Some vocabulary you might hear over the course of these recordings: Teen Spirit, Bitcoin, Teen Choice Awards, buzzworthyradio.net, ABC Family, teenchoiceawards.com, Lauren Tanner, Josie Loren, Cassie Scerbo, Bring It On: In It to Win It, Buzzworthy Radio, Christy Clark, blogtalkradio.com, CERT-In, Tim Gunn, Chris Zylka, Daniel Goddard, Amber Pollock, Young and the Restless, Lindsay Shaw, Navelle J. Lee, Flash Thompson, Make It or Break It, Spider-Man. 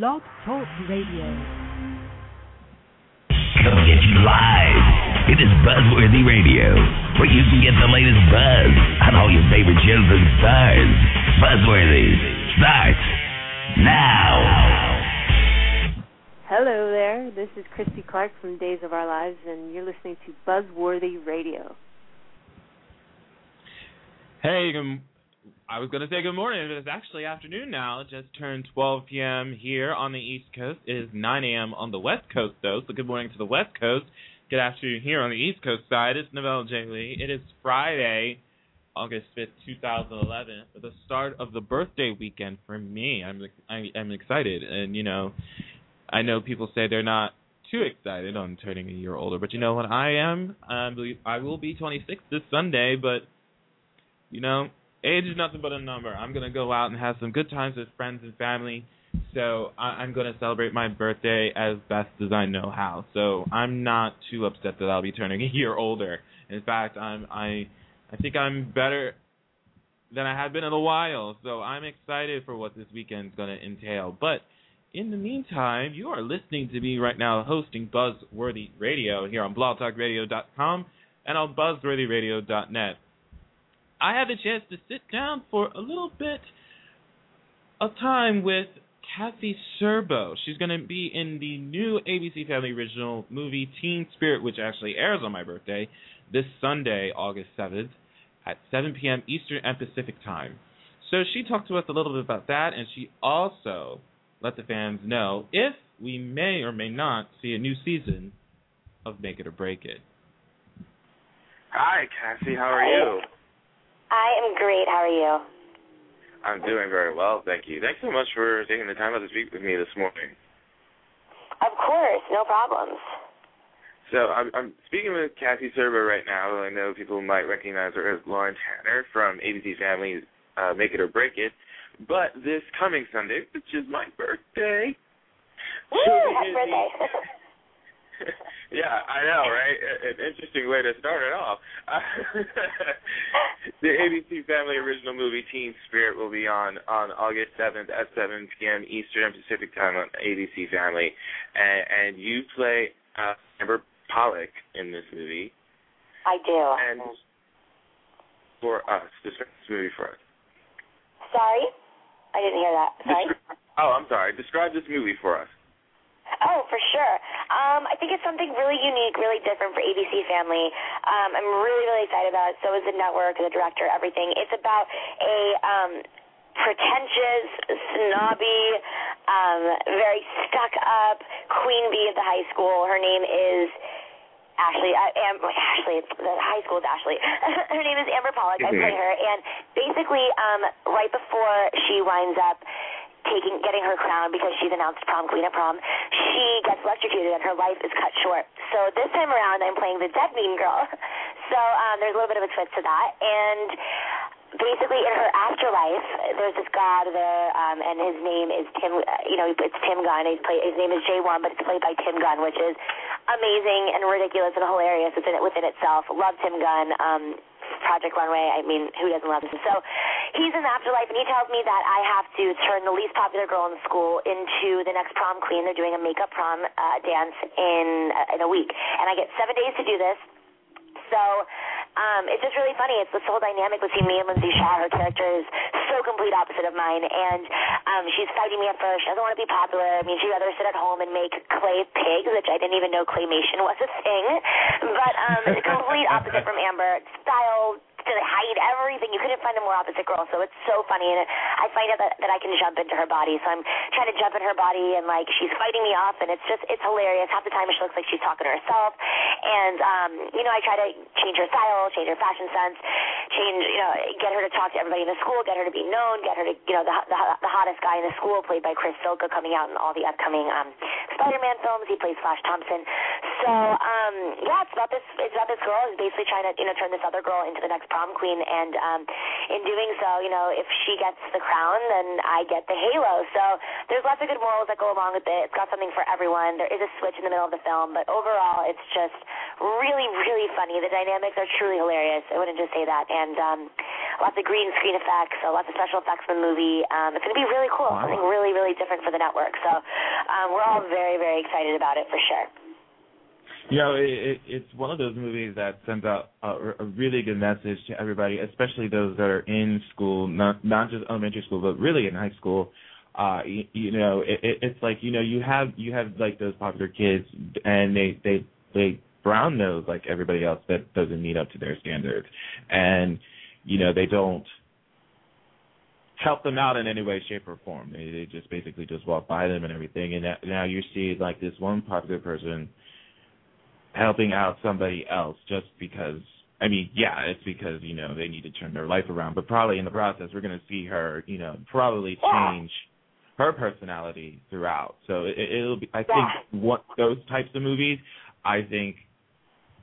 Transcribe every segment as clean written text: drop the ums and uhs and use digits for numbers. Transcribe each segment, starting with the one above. Blog Talk Radio. Coming at you live, it is Buzzworthy Radio, where you can get the latest buzz on all your favorite shows and stars. Buzzworthy starts now. Hello there, this is Christy Clark from Days of Our Lives, and you're listening to Buzzworthy Radio. Hey, I was going to say good morning, but it's actually afternoon now. It just turned 12 p.m. here on the East Coast. It is 9 a.m. on the West Coast, though, so good morning to the West Coast. Good afternoon here on the East Coast side. It's Navelle J. Lee. It is Friday, August 5th, 2011, the start of the birthday weekend for me. I'm excited, and, you know, I know people say they're not too excited on turning a year older, but you know what I am? I will be 26 this Sunday, but, you know, age is nothing but a number. I'm going to go out and have some good times with friends and family. So I'm going to celebrate my birthday as best as I know how. So I'm not too upset that I'll be turning a year older. In fact, I think I'm better than I have been in a while. So I'm excited for what this weekend's going to entail. But in the meantime, you are listening to me right now hosting Buzzworthy Radio here on blogtalkradio.com and on buzzworthyradio.net. I had the chance to sit down for a little bit of time with Cassie Scerbo. She's going to be in the new ABC Family original movie Teen Spirit, which actually airs on my birthday this Sunday, August 7th, at 7 p.m. Eastern and Pacific time. So she talked to us a little bit about that, and she also let the fans know if we may or may not see a new season of Make It or Break It. Hi, Cassie. How are you? I am great. How are you? I'm doing very well, thank you. Thanks so much for taking the time out to speak with me this morning. Of course, no problems. So I'm speaking with Cassie Scerbo right now. I know people might recognize her as Lauren Tanner from ABC Family's Make It or Break It. But this coming Sunday, which is my birthday. Woo! Happy birthday. Yeah, I know, right? An interesting way to start it off. The ABC Family original movie Teen Spirit will be on August 7th at 7 p.m. Eastern and Pacific time on ABC Family. And you play Amber Pollock in this movie. I do. And for us, describe this movie for us. Sorry? I didn't hear that. Sorry? I'm sorry. Describe this movie for us. Oh, for sure. I think it's something really unique, really different for ABC Family. I'm really, really excited about it. So is the network, the director, everything. It's about a pretentious, snobby, very stuck-up queen bee of the high school. Her name is Ashley. The high school is Ashley. Her name is Amber Pollock. Mm-hmm. I play her. And basically, right before she winds up getting her crown because she's announced prom queen of prom, she gets electrocuted and her life is cut short. So this time around, I'm playing the dead mean girl. So there's a little bit of a twist to that. And basically, in her afterlife, there's this god there, and his name is Tim. You know, it's Tim Gunn. His name is J1, but it's played by Tim Gunn, which is amazing and ridiculous and hilarious within itself. Love Tim Gunn. Project Runway, I mean, who doesn't love him? So he's in the afterlife, and he tells me that I have to turn the least popular girl in the school into the next prom queen. They're doing a makeup prom dance in a week, and I get 7 days to do this. So it's just really funny. It's this whole dynamic between me and Lindsay Shaw. Her character is so complete opposite of mine, and she's fighting me at first. She doesn't want to be popular. I mean, she'd rather sit at home and make clay pigs, which I didn't even know claymation was a thing. But it's complete opposite from Amber. Style, height, everything. You couldn't find a more opposite girl, so it's so funny. And I find out that I can jump into her body, so I'm trying to jump in her body, and, like, she's fighting me off, and it's hilarious. Half the time she looks like she's talking to herself. And, you know, I try to change her style, change her fashion sense, you know, get her to talk to everybody in the school, get her to be known, get her to, you know, the hottest guy in the school, played by Chris Zylka, coming out in all the upcoming Spider-Man films. He plays Flash Thompson. So, it's about this girl who's basically trying to, turn this other girl into the next prom queen. And in doing so, if she gets the crown, then I get the halo. So there's lots of good morals that go along with it. It's got something for everyone. There is a switch in the middle of the film. But overall, it's just really, really funny. The dynamics are truly hilarious. I wouldn't just say that. And lots of green screen effects, so lots of special effects in the movie. It's going to be really cool. Wow. Something really, really different for the network. So we're all very, very excited about it for sure. It's one of those movies that sends out a really good message to everybody, especially those that are in school, not just elementary school, but really in high school. It's like, you have like those popular kids, and they brown nose like everybody else that doesn't meet up to their standards, and they don't help them out in any way, shape, or form. They just basically just walk by them and everything. And now you see like this one popular person helping out somebody else just because, it's because, they need to turn their life around. But probably in the process, we're going to see her, probably change her personality throughout. So it'll be, I think, what those types of movies, I think,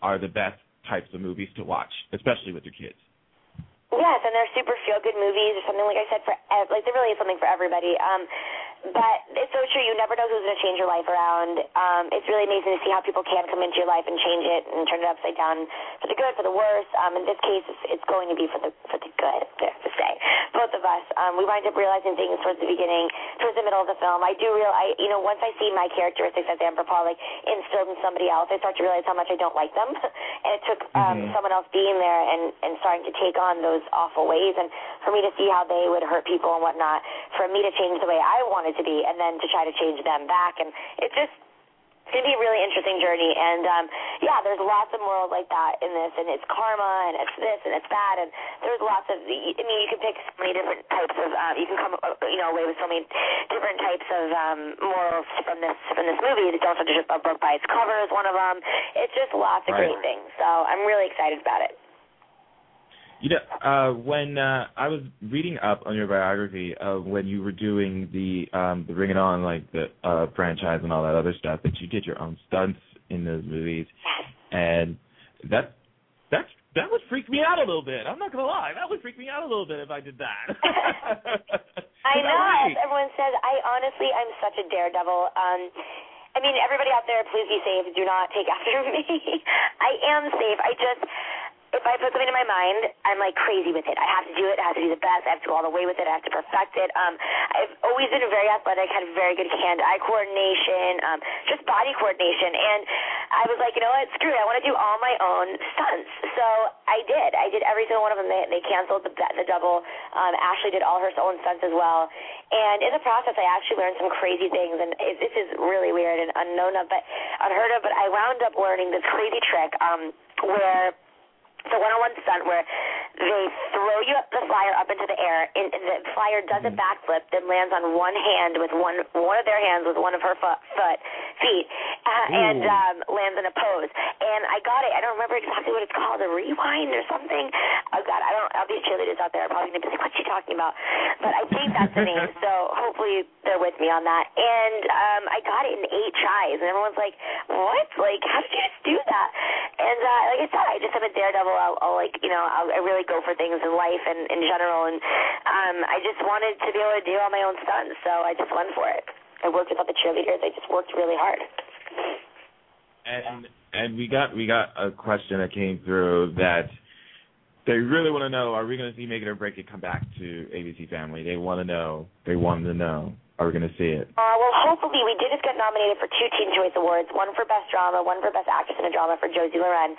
are the best types of movies to watch, especially with your kids. Yes, and they're super feel-good movies or something, like I said, there really is something for everybody. But it's so true. You never know who's going to change your life around. It's really amazing to see how people can come into your life and change it and turn it upside down for the good, for the worse. In this case, it's going to be for the good, to say. Both of us. We wind up realizing things towards the beginning, towards the middle of the film. I do realize, once I see my characteristics as Amber Pollock instilled in somebody else, I start to realize how much I don't like them. And it took someone else being there and starting to take on those awful ways, and for me to see how they would hurt people and whatnot, for me to change the way I wanted to be, and then to try to change them back. And it's going to be a really interesting journey. And, there's lots of morals like that in this, and it's karma, and it's this, and it's that, and there's lots of, you can pick so many different types of, you can come away with so many different types of morals from this movie. It's also just a book by its cover is one of them. It's just lots of great things. So I'm really excited about it. When I was reading up on your biography of when you were doing the Bring It On, like the franchise and all that other stuff, that you did your own stunts in those movies, and that would freak me out a little bit. I'm not gonna lie, that would freak me out a little bit if I did that. I know. As everyone says, I'm such a daredevil. Everybody out there, please be safe. Do not take after me. I am safe. If I put something in my mind, I'm like crazy with it. I have to do it. I have to do the best. I have to go all the way with it. I have to perfect it. I've always been very athletic, had very good hand-eye coordination, just body coordination. And I was like, screw it. I want to do all my own stunts. So I did. I did every single one of them. They canceled the double. Ashley did all her own stunts as well. And in the process, I actually learned some crazy things. And this is really weird and unheard of, but I wound up learning this crazy trick where – it's a one-on-one stunt where they throw the flyer up into the air, and the flyer does a backflip, then lands on one hand with one of their hands with one of her feet, and lands in a pose. And I got it. I don't remember exactly what it's called, a rewind or something. Oh, God, all these cheerleaders out there are probably going to be like, what's she talking about? But I think that's the name, so hopefully they're with me on that. And I got it in 8 tries, and everyone's like, what? Like, how did you just do that? And like I said, I just am a daredevil. I really go for things in life and in general, and I just wanted to be able to do all my own stunts, so I just went for it. I worked with all the cheerleaders. I just worked really hard. And we got a question that came through that they really want to know: are we going to see Make It or Break It come back to ABC Family? They want to know. They wanted to know. Are we going to see it? Well, hopefully. We did just get nominated for 2 Teen Choice Awards, one for Best Drama, one for Best Actress in a Drama for Josie Loren,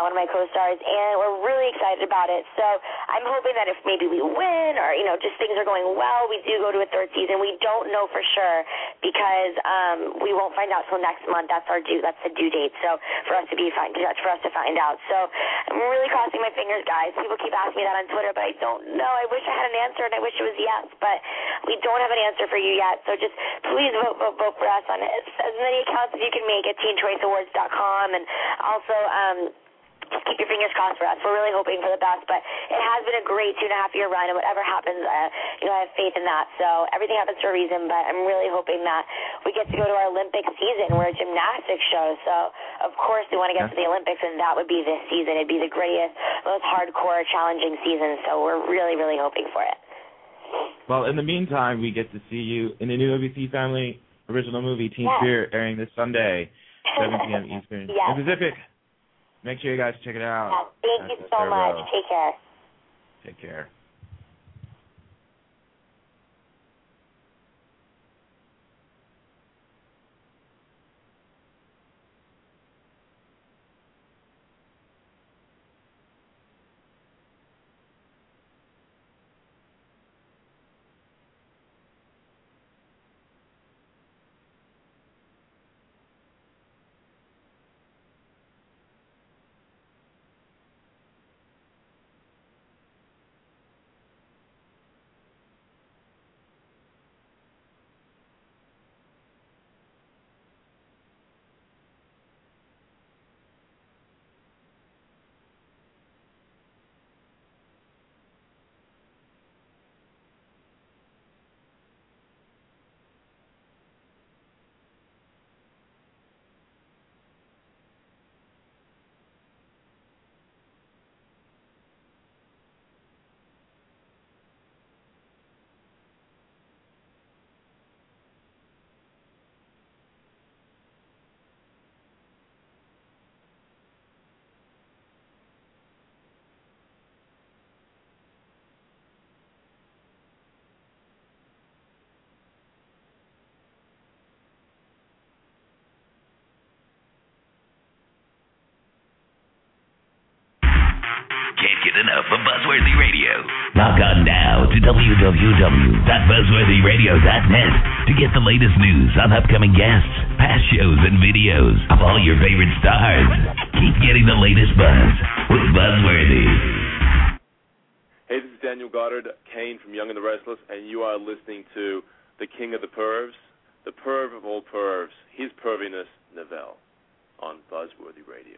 one of my co-stars, and we're really excited about it. So I'm hoping that if maybe we win or, just things are going well, we do go to a 3rd season. We don't know for sure because we won't find out till next month. That's the due date. So for us to find out. So I'm really crossing my fingers, guys. People keep asking me that on Twitter, but I don't know. I wish I had an answer, and I wish it was yes, but we don't have an answer for you yet, so just please vote for us on as many accounts as you can make at teenchoiceawards.com, and also just keep your fingers crossed for us. We're really hoping for the best, but it has been a great 2.5-year run, and whatever happens, I have faith in that. So everything happens for a reason, but I'm really hoping that we get to go to our Olympic season. We're a gymnastics show, so of course we want to get to the Olympics, and that would be this season. It'd be the greatest, most hardcore, challenging season, so we're really, really hoping for it. Well, in the meantime, we get to see you in the new ABC Family original movie, Teen Spirit, airing this Sunday, 7 p.m. Eastern and Pacific. Make sure you guys check it out. Thank you so much. Take care. Take care. Enough for Buzzworthy Radio. Log on now to www.buzzworthyradio.net to get the latest news on upcoming guests, past shows, and videos of all your favorite stars. Keep getting the latest buzz with Buzzworthy. Hey, this is Daniel Goddard, Kane from Young and the Restless, and you are listening to the king of the pervs, the perv of all pervs, his perviness, Navelle, on Buzzworthy Radio.